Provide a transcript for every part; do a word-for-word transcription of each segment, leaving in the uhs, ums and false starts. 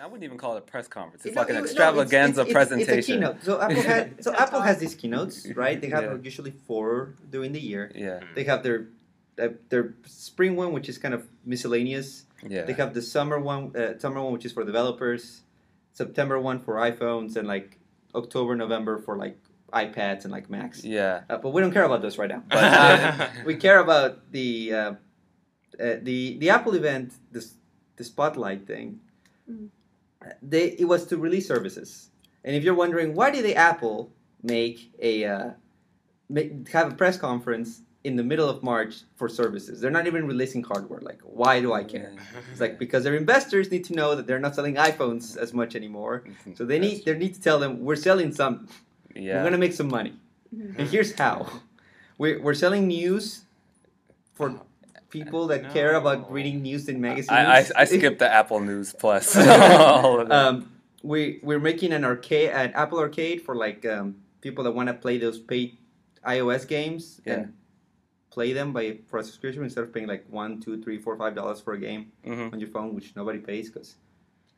I wouldn't even call it a press conference. It's you like know, an extravaganza no, it's, it's, presentation. It's a keynote. So Apple has, so Apple has these keynotes, right? They have yeah. usually four during the year. Yeah. They have their their spring one, which is kind of miscellaneous. Yeah. They have the summer one, uh, summer one, which is for developers. September one for iPhones, and like October, November for like iPads and like Macs. Yeah. Uh, but we don't care about those right now. But uh, we care about the uh, uh, the the Apple event, the the spotlight thing. Mm. They it was to release services, and if you're wondering why did the Apple make a uh, make, have a press conference in the middle of March for services, they're not even releasing hardware. Like, why do I care? It's like because their investors need to know that they're not selling iPhones as much anymore, so they need they need to tell them we're selling some, yeah. we're gonna make some money, and here's how, we're we're selling news for. People that no. care about reading news in magazines. I, I, I skipped the Apple News Plus. All of um, we we're making an arcade, an Apple Arcade for like um, people that want to play those paid iOS games yeah. and play them by for a subscription instead of paying like one, two, three, four, five dollars for a game mm-hmm. on your phone, which nobody pays because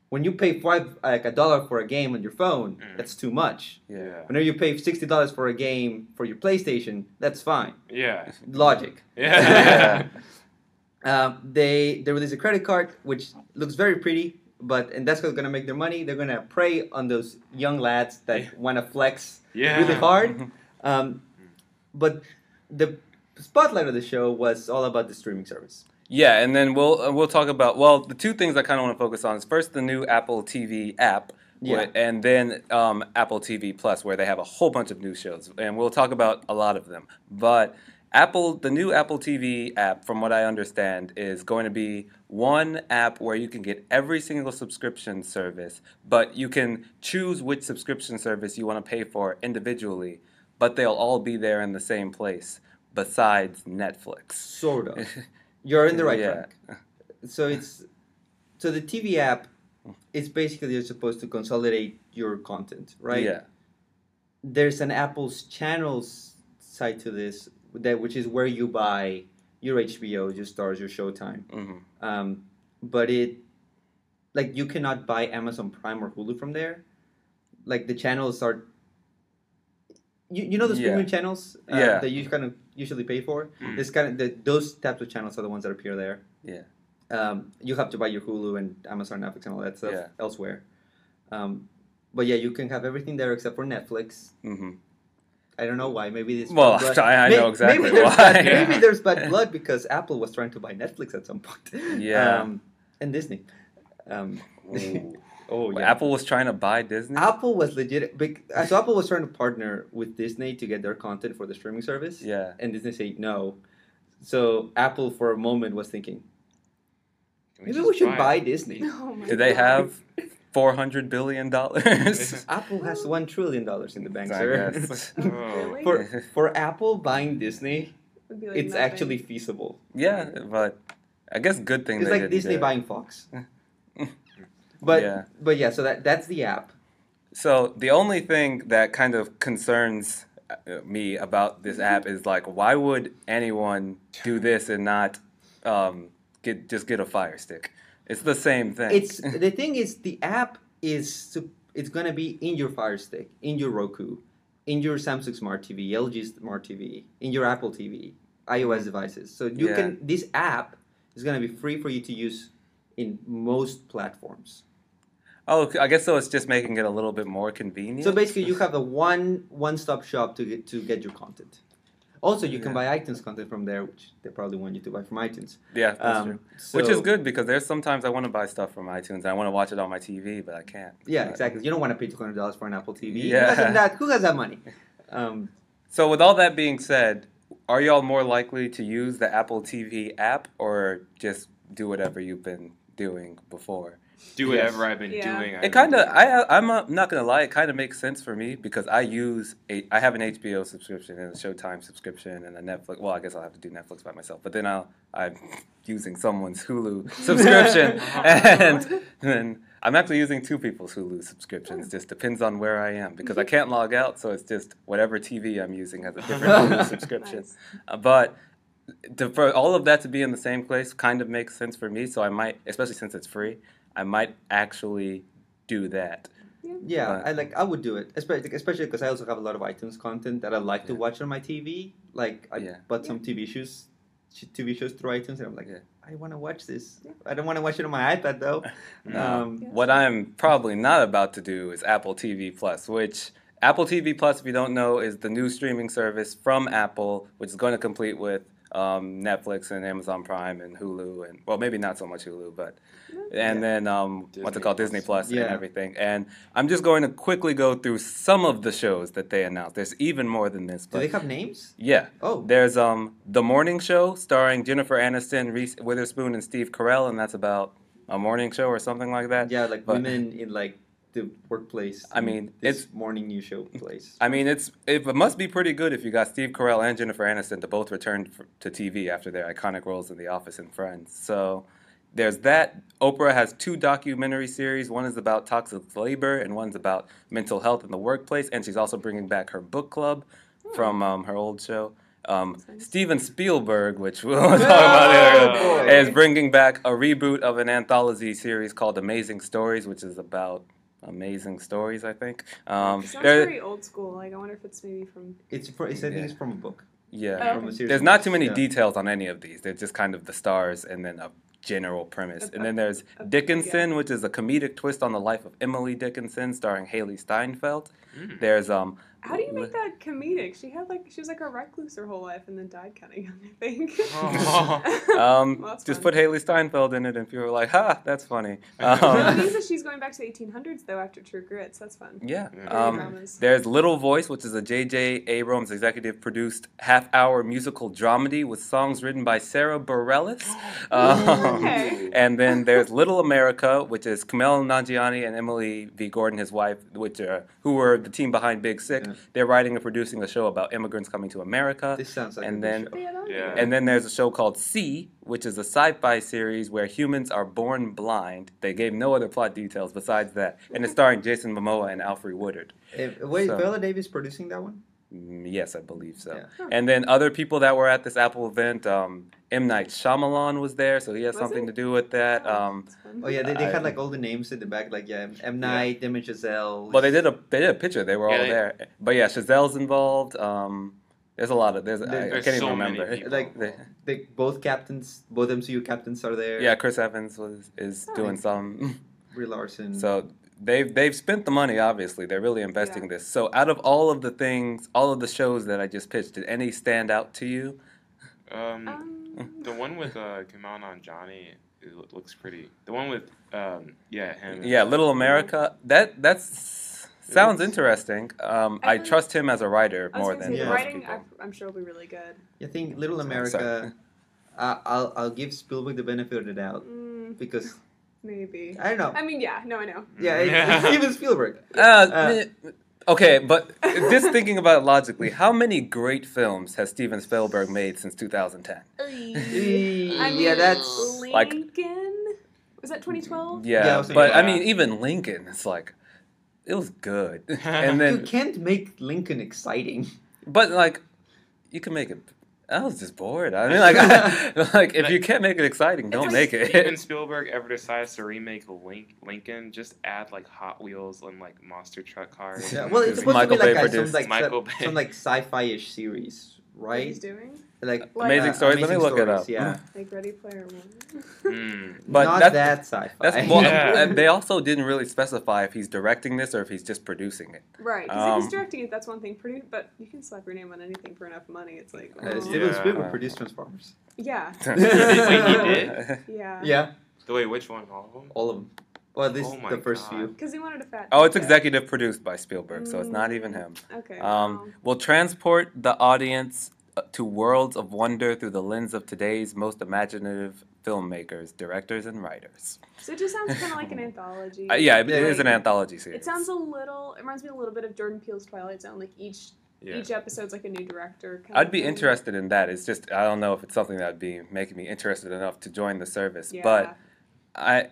when you pay five like a dollar for a game on your phone, mm. that's too much. Yeah. Whenever you pay sixty dollars for a game for your PlayStation, that's fine. Yeah. Logic. Yeah. Uh, they they release a credit card which looks very pretty, but and that's what's gonna make their money. They're gonna prey on those young lads that yeah. wanna flex yeah. really hard. Um, but the spotlight of the show was all about the streaming service. Yeah, and then we'll uh, we'll talk about well the two things I kind of want to focus on is first the new Apple T V app. Yeah. And then um, Apple T V Plus, where they have a whole bunch of new shows, and we'll talk about a lot of them, but. Apple, the new Apple T V app, from what I understand, is going to be one app where you can get every single subscription service, but you can choose which subscription service you want to pay for individually, but they'll all be there in the same place, besides Netflix. Sort of. You're in the right yeah. track. So it's so the T V app is basically you're supposed to consolidate your content, right? Yeah. There's an Apple's channels side to this. That which is where you buy your H B O, your Starz, your Showtime. Mm-hmm. Um, but it, like, you cannot buy Amazon Prime or Hulu from there. Like, the channels are, you you know those yeah. premium channels uh, yeah. that you kind of usually pay for. Mm. This kind of the, those types of channels are the ones that appear there. Yeah. Um, you have to buy your Hulu and Amazon, Netflix, and all that stuff yeah. elsewhere. Um, but yeah, you can have everything there except for Netflix. Mm-hmm. I don't know why. Maybe this. Well, blood. I know exactly maybe why. Bad, yeah. Maybe there's bad blood because Apple was trying to buy Netflix at some point. Yeah, um, and Disney. Um, oh, yeah. Well, Apple was trying to buy Disney. Apple was legit. Big, so Apple was trying to partner with Disney to get their content for the streaming service. Yeah, and Disney said no. So Apple, for a moment, was thinking, maybe we, we should buy it. Disney. Oh my Do they God. have? Four hundred billion dollars. Apple has one trillion dollars in the bank, sir. Really? For for Apple buying Disney, like it's nothing. actually feasible. Yeah, but I guess good thing. It's they like Disney buying Fox. but yeah. but yeah, so that that's the app. So the only thing that kind of concerns me about this app is like, why would anyone do this and not um, get just get a Fire Stick? It's the same thing. It's the thing is the app is it's gonna be in your Fire Stick, in your Roku, in your Samsung Smart T V, L G Smart T V, in your Apple T V, iOS devices. So you yeah. can this app is gonna be free for you to use in most platforms. Oh, I guess so. It's just making it a little bit more convenient. So basically, you have a one one stop shop to get, to get your content. Also, you yeah. can buy iTunes content from there, which they probably want you to buy from iTunes. Yeah, that's um, true. So, which is good, because there's sometimes I want to buy stuff from iTunes, and I want to watch it on my T V, but I can't. Yeah, but, exactly. You don't want to pay two hundred dollars for an Apple T V. Yeah. Who has that, who has that money? Um, so with all that being said, are y'all more likely to use the Apple T V app, or just do whatever you've been doing before? Do whatever yes. I've been yeah. doing. I've it kind of, I, I'm not going to lie, it kind of makes sense for me because I use, a, I have an H B O subscription and a Showtime subscription and a Netflix, well, I guess I'll have to do Netflix by myself, but then I'll, I'm using someone's Hulu subscription. and then I'm actually using two people's Hulu subscriptions. Just depends on where I am because I can't log out, so it's just whatever T V I'm using has a different Hulu subscription. Nice. Uh, but... To, for all of that to be in the same place kind of makes sense for me, so I might, especially since it's free, I might actually do that. Yeah, yeah uh, I like. I would do it, especially especially because I also have a lot of iTunes content that I like yeah. to watch on my T V. Like I yeah. bought yeah. some T V shows, T V shows through iTunes, and I'm like, yeah. I want to watch this. Yeah. I don't want to watch it on my iPad though. No. Um, yeah. What I'm probably not about to do is Apple T V Plus, which Apple T V Plus, if you don't know, is the new streaming service from Apple, which is going to compete with um, Netflix and Amazon Prime and Hulu, and well, maybe not so much Hulu, but and yeah. then um, what's it called, Disney Plus yeah. and everything. And I'm just going to quickly go through some of the shows that they announced. There's even more than this. But, do they have names? Yeah. Oh. There's um, The Morning Show, starring Jennifer Aniston, Reese Witherspoon, and Steve Carell, and that's about a morning show or something like that. Yeah, like but, women in like. The workplace. I mean, this it's morning new show place. I mean, it's it must be pretty good if you got Steve Carell and Jennifer Aniston to both return for, to T V after their iconic roles in The Office and Friends. So there's that. Oprah has two documentary series. One is about toxic labor, and one's about mental health in the workplace. And she's also bringing back her book club oh. from um, her old show. Um, Steven Spielberg, which we'll talk about oh, later, is bringing back a reboot of an anthology series called Amazing Stories, which is about Amazing Stories, I think. Um, it sounds very old school. Like, I wonder if it's maybe from... It's for, it's, I think yeah. it's from a book. Yeah. Oh, okay. From a series there's not too many yeah. details on any of these. They're just kind of the stars and then a general premise. Okay. And then there's okay. Dickinson, yeah. which is a comedic twist on the life of Emily Dickinson, starring Haley Steinfeld. Mm. There's... um. How do you make that comedic? She had like she was like a recluse her whole life and then died kind of young, I think. Oh. um, well, just fun. Put Haley Steinfeld in it and people were like, ha, that's funny. Um, it means that she's going back to the eighteen hundreds, though, after True Grit, so that's fun. Yeah. yeah. Um, there's Little Voice, which is a J J Abrams executive-produced half-hour musical dramedy with songs written by Sarah Bareilles. um, okay. And then there's Little America, which is Kumail Nanjiani and Emily V. Gordon, his wife, which are, who were the team behind Big Sick. Yeah. They're writing and producing a show about immigrants coming to America. This sounds like and a then, show. Yeah, yeah. And then there's a show called C, which is a sci-fi series where humans are born blind. They gave no other plot details besides that. And it's starring Jason Momoa and Alfre Woodard. If, wait, so, Viola Davis producing that one? Yes, I believe so. Yeah. Huh. And then other people that were at this Apple event, um, M. Night Shyamalan was there, so he has was something it? to do with that. Oh, um, oh yeah, they, they I, had like all the names in the back, like yeah, M. Night, Damien yeah. Chazelle. Well, they did a they did a picture. They were yeah, all they, there, but yeah, Chazelle's involved. Um, there's a lot of there's, there, I, there's I can't so even remember. Like they, they, both captains, both M C U captains are there. Yeah, Chris Evans was is oh, doing some. Brie Larson. So. They've, they've spent the money, obviously. They're really investing yeah. this. So out of all of the things, all of the shows that I just pitched, did any stand out to you? Um, um. The one with uh, Kumail Nanjiani it looks pretty. The one with, um, yeah, him. Yeah, Little America. That that's, sounds interesting. Um, I, I trust him as a writer more than yeah. most writing, people. I'm sure will be really good. I think Little America, uh, I'll, I'll give Spielberg the benefit of the doubt mm. because... Maybe. I don't know. I mean, yeah. No, I know. Yeah, it's, it's Steven Spielberg. Uh, uh, okay, but just thinking about it logically, how many great films has Steven Spielberg made since two thousand ten? I mean, yeah, that's... Lincoln? Like, was that twenty twelve? Yeah, yeah I but about. I mean, even Lincoln, it's like, it was good. And then, you can't make Lincoln exciting. But, like, you can make it... I was just bored. I mean, like, I, like if like, you can't make it exciting, don't make it. If Steven Spielberg ever decides to remake Link, Lincoln, just add, like, Hot Wheels and, like, monster truck cars. Yeah, well, it's supposed Michael to be, like, a, some, like, Michael some, some, like, sci-fi-ish series, right? What he's doing? Like, like Amazing uh, Stories. Amazing Let me look stories, it up. Yeah. Like Ready Player One. mm. But not that's, that sci-fi. That's, well, yeah. They also didn't really specify if he's directing this or if he's just producing it. Right. Because um, if he's directing it, that's one thing. Produ- but you can slap your name on anything for enough money. It's like... Oh. Uh, Steven Spielberg yeah. produced Transformers. Yeah. Wait, he did? Yeah. Yeah. So wait, which one? All of them? All of them. Well, at least oh the first God. few. Because he wanted a fat. Oh, it's executive produced by Spielberg, mm. so it's not even him. Okay. Um, wow. We'll transport the audience... to worlds of wonder through the lens of today's most imaginative filmmakers, directors, and writers. So it just sounds kind of like an anthology. Uh, yeah, it, it like, is an anthology series. It sounds a little, it reminds me a little bit of Jordan Peele's Twilight Zone, like each yeah. each episode's like a new director. Kind I'd of be thing. interested in that. It's just, I don't know if it's something that would be making me interested enough to join the service, yeah. but I...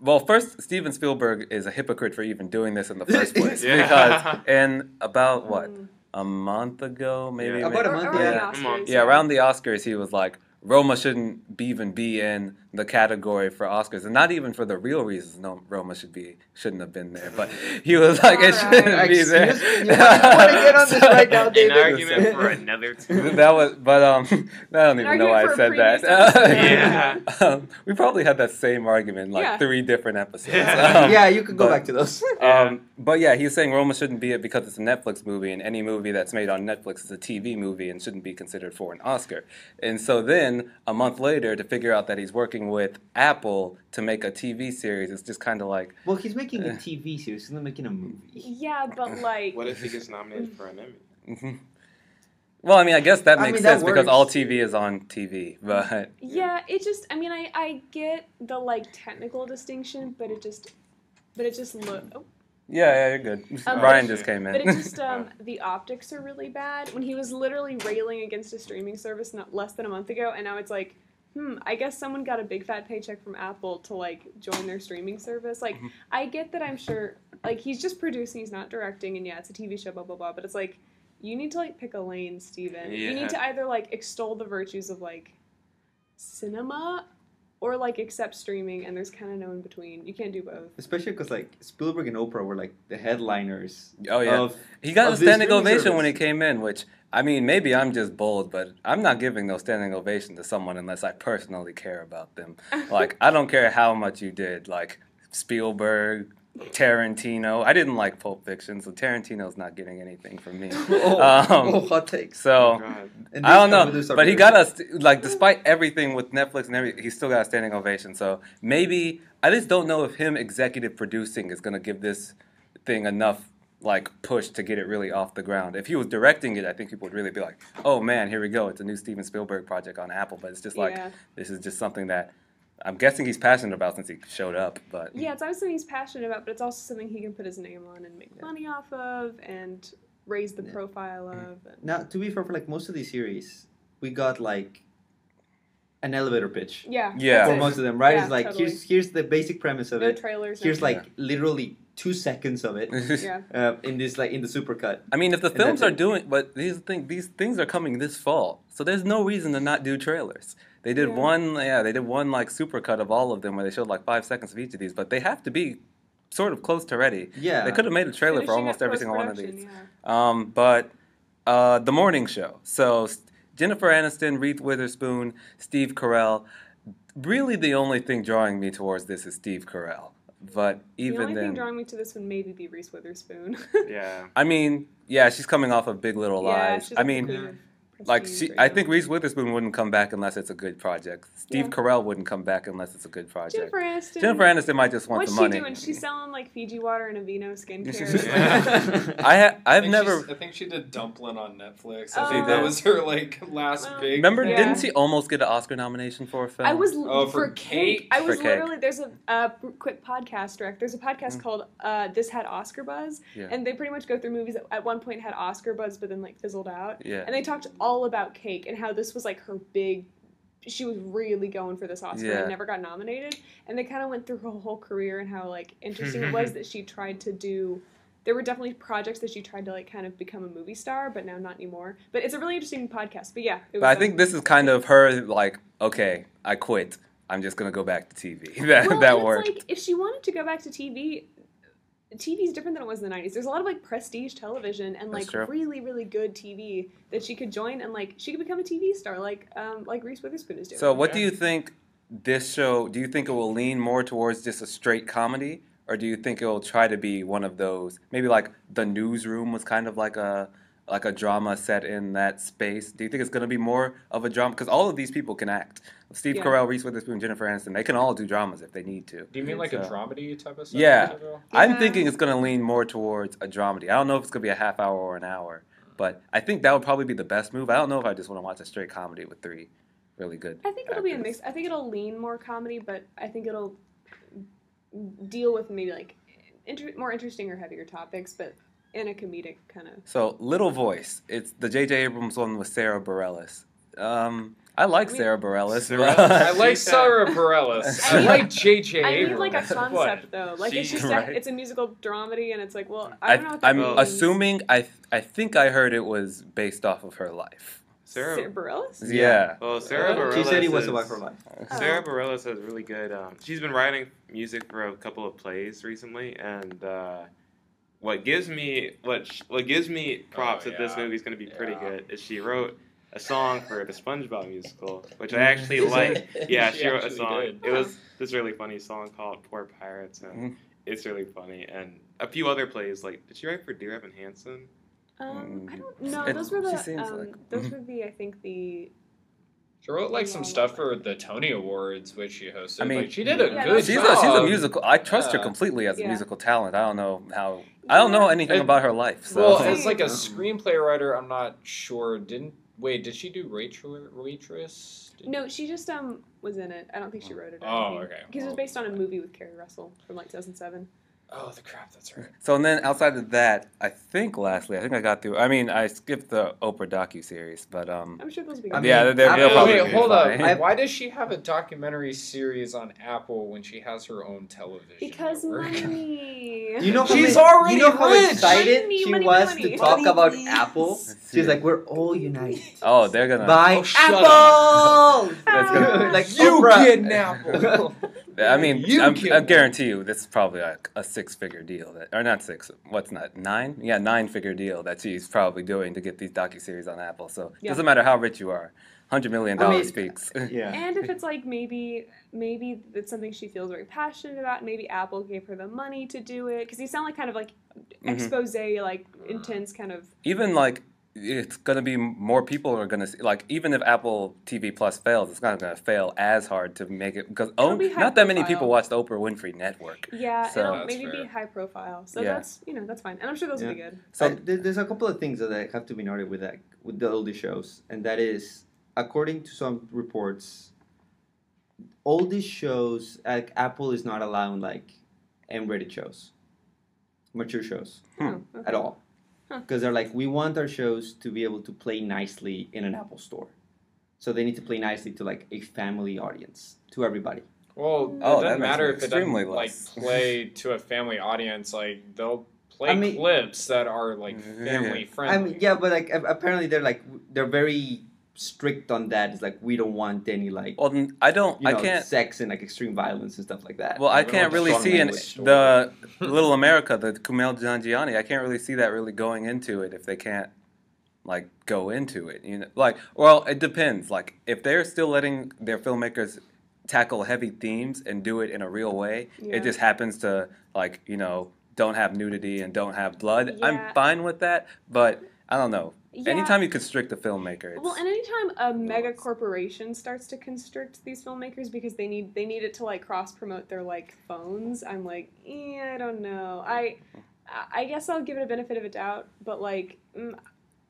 Well, first, Steven Spielberg is a hypocrite for even doing this in the first place, yeah. because in about, what... Um, A month ago, maybe. Yeah. About maybe. a month, yeah. Yeah. A month. yeah, around the Oscars, he was like, Roma shouldn't be even be in the category for Oscars, and not even for the real reasons. No, Roma should be shouldn't have been there. But he was like, all it right. shouldn't Excuse be there. You want to get on this right now, David? An argument for another two. That was, but um, I don't An even know why I said that. yeah, um, we probably had that same argument in like yeah. three different episodes. Um, yeah, you could go but, back to those. um, but yeah, he's saying Roma shouldn't be it because it's a Netflix movie, and any movie that's made on Netflix is a T V movie and shouldn't be considered for an Oscar. And so then. A month later, to figure out that he's working with Apple to make a T V series, it's just kind of like... Well, he's making uh, a T V series. He's not making a movie. Yeah, but like... What if he gets nominated for an Emmy? Mm-hmm. Well, I mean, I guess that makes I mean, sense that because all T V is on T V, but... Yeah, it just... I mean, I, I get the, like, technical distinction, but it just... But it just look. Oh. Yeah, yeah, you're good. Um, Ryan just came in. But it just, um, the optics are really bad. When he was literally railing against a streaming service not less than a month ago, and now it's like, hmm, I guess someone got a big fat paycheck from Apple to, like, join their streaming service. Like, mm-hmm. I get that I'm sure, like, he's just producing, he's not directing, and yeah, it's a T V show, blah, blah, blah, but it's like, you need to, like, pick a lane, Steven. Yeah. You need to either, like, extol the virtues of, like, cinema or, like, accept streaming, and there's kind of no in between. You can't do both. Especially because, like, Spielberg and Oprah were, like, the headliners. Oh, yeah. Of, he got a standing ovation service. When he came in, which, I mean, maybe I'm just bold, but I'm not giving no standing ovation to someone unless I personally care about them. Like, I don't care how much you did. Like, Spielberg... Tarantino. I didn't like Pulp Fiction, so Tarantino's not getting anything from me. oh, um, oh, hot take. So, oh I don't know. But he got us, like, despite everything with Netflix and everything, he still got a standing ovation. So maybe, I just don't know if him executive producing is going to give this thing enough, like, push to get it really off the ground. If he was directing it, I think people would really be like, oh, man, here we go. It's a new Steven Spielberg project on Apple. But it's just like, yeah. This is just something that I'm guessing he's passionate about since he showed up, but... Yeah, it's always something he's passionate about, but it's also something he can put his name on and make yeah. money off of and raise the yeah. profile of. And... Now, to be fair, for, like, most of these series, we got, like, an elevator pitch. Yeah. Yeah. For most of them, right? Yeah, it's like, totally. here's here's the basic premise of no it. No trailers. Here's, no. like, yeah. literally... two seconds of it yeah. uh, in this, like, in the supercut. I mean, if the films are doing, but these things, these things are coming this fall, so there's no reason to not do trailers. They did yeah. one, yeah, they did one like supercut of all of them where they showed like five seconds of each of these, but they have to be sort of close to ready. Yeah, they could have made a trailer for almost every single one of these. Yeah. Um, but uh, The Morning Show. So Jennifer Aniston, Reese Witherspoon, Steve Carell. Really, the only thing drawing me towards this is Steve Carell. But even the only then, thing drawing me to this would maybe be Reese Witherspoon. yeah, I mean, yeah, she's coming off of Big Little Lies. Yeah, she's I mean, good, like she, right I now. think Reese Witherspoon wouldn't come back unless it's a good project. Steve yeah. Carell wouldn't come back unless it's a good project. Jennifer Aniston. Jennifer Aniston might just want What's the money. What's she doing? She's selling like Fiji water and Aveeno skincare. yeah. I ha- I've I never. I think she did Dumpling on Netflix. I uh, think that was her like last well, big. Remember? Yeah. Didn't she almost get an Oscar nomination for a film? I was oh, for, for Cake. Cake. I was for literally Cake. There's a uh, quick podcast direct. There's a podcast mm. called uh, This Had Oscar Buzz, yeah. and they pretty much go through movies that at one point had Oscar buzz, but then like fizzled out. Yeah. And they talked all about Cake and how this was like her big, she was really going for this Oscar yeah. and never got nominated, and they kind of went through her whole career and how like interesting it was that she tried to do, there were definitely projects that she tried to like kind of become a movie star, but now not anymore. But it's a really interesting podcast, but yeah. It was but I think this is kind of her like, okay, I quit. I'm just going to go back to T V. that well, that worked. Like, if she wanted to go back to T V, T V is different than it was in the nineties. There's a lot of, like, prestige television and, like, really, really good T V that she could join and, like, she could become a T V star like um, like Reese Witherspoon is doing. So what yeah. do you think this show, do you think it will lean more towards just a straight comedy, or do you think it will try to be one of those, maybe, like, The Newsroom was kind of like a like a drama set in that space? Do you think it's going to be more of a drama? Because all of these people can act. Steve yeah. Carell, Reese Witherspoon, Jennifer Aniston, they can all do dramas if they need to. Do you mean like so, a dramedy type of stuff? Yeah. yeah. I'm thinking it's going to lean more towards a dramedy. I don't know if it's going to be a half hour or an hour, but I think that would probably be the best move. I don't know if I just want to watch a straight comedy with three really good I think it'll actors. be a mix. I think it'll lean more comedy, but I think it'll deal with maybe like inter- more interesting or heavier topics, but in a comedic kind of... So, Little Voice. It's the J J. Abrams one with Sarah Bareilles. Um... I like I mean, Sarah Bareilles. Sarah, I like Sarah Bareilles. I like J J. I need like a concept what? though. Like she, it's just right? a, it's a musical dramedy, and it's like, well, I don't I, know. What I'm means. assuming I I think I heard it was based off of her life. Sarah, Sarah Bareilles? Yeah. yeah. Well, Sarah Bareilles. She said he was the wife for life. Sarah Bareilles has really good. Um, she's been writing music for a couple of plays recently, and uh, what gives me what sh- what gives me props oh, yeah. that this movie's going to be yeah. pretty good is she wrote a song for the SpongeBob musical, which I actually like. Yeah, she, she wrote a song. Did. It was this really funny song called "Poor Pirates," and mm-hmm. it's really funny. And a few other plays. Like, did she write for Dear Evan Hansen? Um, I don't know. Those were the. Um, like. Those would be, I think, the. She wrote like some stuff for the Tony Awards, which she hosted. I mean, like, she did a yeah, good she's job. A, she's a musical. I trust yeah. her completely as a yeah. musical talent. I don't know how. Yeah. I don't know anything it, about her life. So. Well, as like a screenplay writer, I'm not sure. Didn't wait? Did she do Rachel Waitress? Did no, she just um was in it. I don't think she wrote it. Oh, okay. Because well, it was based on a movie with Kerry Russell from like two thousand seven. Oh, the crap, that's right. So, and then outside of that, I think lastly, I think I got through, I mean, I skipped the Oprah docuseries, but... Um, I'm sure those will be good. Yeah, they're, they're probably Wait, hold up. I, why does she have a documentary series on Apple when she has her own television Because network? Money. You know She's how, already you know how excited money, she money, was money. to talk money, about please. Apple? She's like, we're all united. Oh, they're going to... Buy oh, Apple! That's gonna, like, you kidnap I mean, I'm, I guarantee you, this is probably like a six-figure deal. That, or not six, what's not, nine? Yeah, nine-figure deal that she's probably doing to get these docuseries on Apple. So it yeah. doesn't matter how rich you are. one hundred million dollars I mean, speaks. Yeah. And if it's like maybe maybe it's something she feels very passionate about, maybe Apple gave her the money to do it. Because you sound like kind of like expose, mm-hmm. like intense kind of... Even like... It's going to be more people are going to see, like, even if Apple T V Plus fails, it's not going to fail as hard to make it because oh, be not that many people watch the Oprah Winfrey Network. Yeah, so. It'll maybe fair. be high profile. So yeah. that's, you know, that's fine. And I'm sure those yeah. will be good. So I, there's a couple of things that I have to be noted with that, with the oldie shows, and that is, according to some reports, oldie shows, like, Apple is not allowing, like, M-rated shows, mature shows, hmm. okay. at all. Because they're like, we want our shows to be able to play nicely in an Apple store. So they need to play nicely to, like, a family audience, to everybody. Well, oh, it doesn't matter if it doesn't, less. like, play to a family audience. Like, they'll play I mean, clips that are, like, family-friendly. I mean, yeah, but, like, apparently they're, like, they're very strict on that. It's like, we don't want any, like, well, I don't, you know, I can't, sex and, like, extreme violence and stuff like that. Well, I we can't really see in the Little America, the Kumail Nanjiani, I can't really see that really going into it if they can't, like, go into it. You know, like, well, it depends. Like, if they're still letting their filmmakers tackle heavy themes and do it in a real way, yeah. it just happens to, like, you know, don't have nudity and don't have blood. Yeah. I'm fine with that, but I don't know. Yeah. Anytime you constrict a filmmaker. It's well, and anytime a mega corporation starts to constrict these filmmakers because they need they need it to, like, cross promote their, like, phones, I'm like, eh, I don't know. I I guess I'll give it a benefit of a doubt, but, like,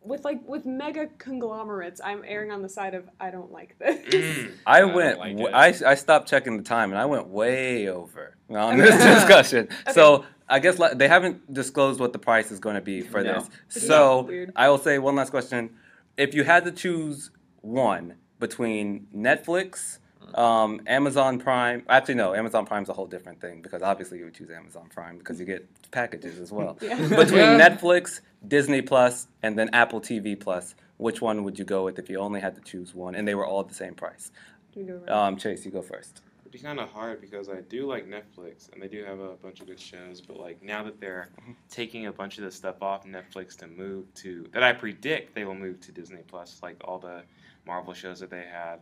with like with mega conglomerates, I'm erring on the side of I don't like this. I went I, like I I stopped checking the time and I went way over on this discussion. Okay. So I guess they haven't disclosed what the price is going to be for no. this. It's so I will say one last question. If you had to choose one between Netflix, um, Amazon Prime, actually no, Amazon Prime's a whole different thing because obviously you would choose Amazon Prime because you get packages as well. yeah. Between yeah. Netflix, Disney Plus, and then Apple T V Plus, which one would you go with if you only had to choose one and they were all the same price? You go right. um, Chase, you go first. Be kind of hard because I do like Netflix and they do have a bunch of good shows, but like now that they're taking a bunch of this stuff off Netflix to move to that, I predict they will move to Disney Plus, like all the Marvel shows that they had.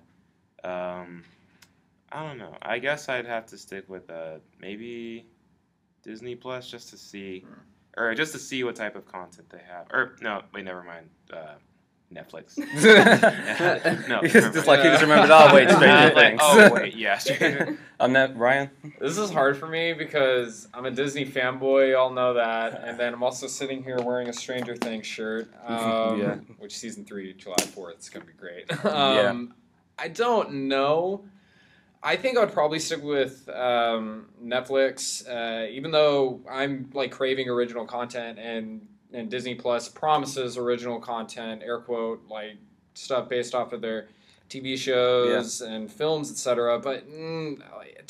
Um, I don't know. I guess I'd have to stick with uh, maybe Disney Plus just to see, or just to see what type of content they have. Or no, wait, never mind. Uh, Netflix. no, it's just like he just remembered. Oh wait, Stranger Things. Oh wait, yeah. I'm not Ryan. This is hard for me because I'm a Disney fanboy. Y'all know that, and then I'm also sitting here wearing a Stranger Things shirt. Um, yeah. Which season three, July fourth, is gonna be great. Um, yeah. I don't know. I think I would probably stick with um, Netflix, uh, even though I'm like craving original content and. And Disney Plus promises original content, air quote, like stuff based off of their T V shows yeah. and films, et cetera. But mm,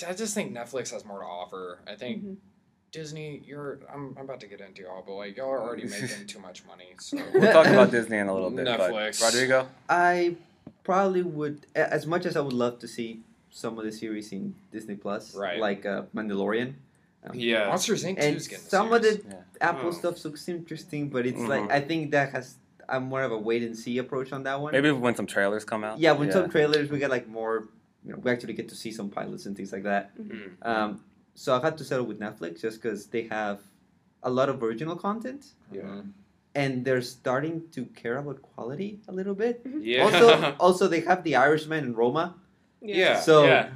I just think Netflix has more to offer. I think mm-hmm. Disney, you're. I'm, I'm about to get into y'all, but like y'all are already making too much money. So we'll talk about Disney in a little bit. Netflix, but Rodrigo. I probably would, as much as I would love to see some of the series in Disney Plus, right? Like uh, Mandalorian. Um, yeah, Monsters Incorporated and some of the yeah. Apple oh. stuff looks interesting, but it's mm-hmm. like I think that has. I'm more of a wait and see approach on that one. Maybe when some trailers come out. Yeah, when yeah. some trailers, we get like more. You know, we actually get to see some pilots and things like that. Mm-hmm. Um, so I've had to settle with Netflix just because they have a lot of original content. Yeah. Mm-hmm. And they're starting to care about quality a little bit. Yeah. Also, also they have The Irishman and Roma. Yeah. yeah. So, yeah.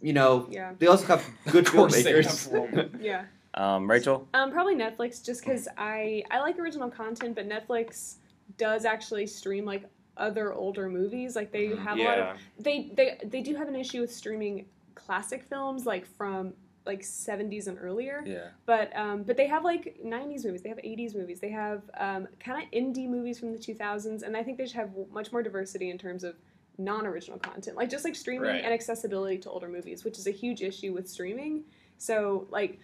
you know, yeah. they also have good filmmakers. yeah. Um, Rachel? Um, probably Netflix, just because I, I like original content, but Netflix does actually stream, like, other older movies. Like, they have yeah. a lot of... They, they, they do have an issue with streaming classic films, like, from... like seventies and earlier, yeah. But um, but they have like nineties movies, they have eighties movies, they have um, kind of indie movies from the two thousands, and I think they should have much more diversity in terms of non-original content, like just like streaming right. and accessibility to older movies, which is a huge issue with streaming. So like,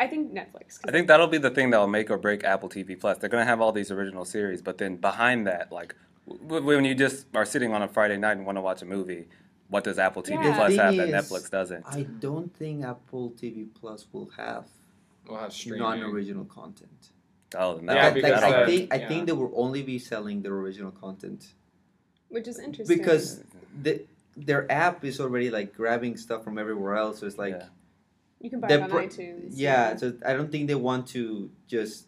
I think Netflix. I think that'll be the thing that'll make or break Apple T V Plus. They're gonna have all these original series, but then behind that, like when you just are sitting on a Friday night and want to watch a movie. What does Apple T V yeah. Plus have that Netflix doesn't? I don't think Apple T V Plus will have, we'll have non-original content. Oh, no. Yeah, like, like, I, think, yeah. I think they will only be selling their original content. Which is interesting. Because the, their app is already like grabbing stuff from everywhere else. So it's like... Yeah. You can buy it on pro- iTunes. Yeah, yeah, so I don't think they want to just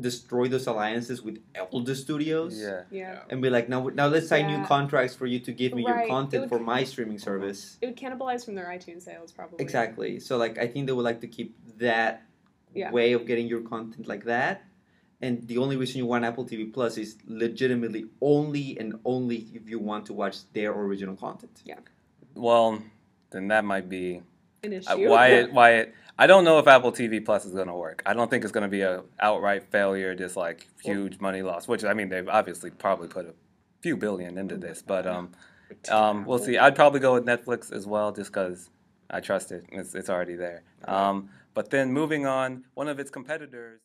destroy those alliances with older studios, yeah, yeah, and be like, now, now let's sign yeah. new contracts for you to give me right. your content would, for my streaming service. It would cannibalize from their iTunes sales, probably. Exactly. So, like, I think they would like to keep that yeah. way of getting your content like that. And the only reason you want Apple T V Plus is legitimately only and only if you want to watch their original content. Yeah. Well, then that might be an issue. Uh, why yeah. it? Why it? I don't know if Apple T V Plus is going to work. I don't think it's going to be an outright failure, just like huge money loss, which, I mean, they've obviously probably put a few billion into this. But um, um, we'll see. I'd probably go with Netflix as well just because I trust it. It's, it's already there. Um, but then moving on, one of its competitors.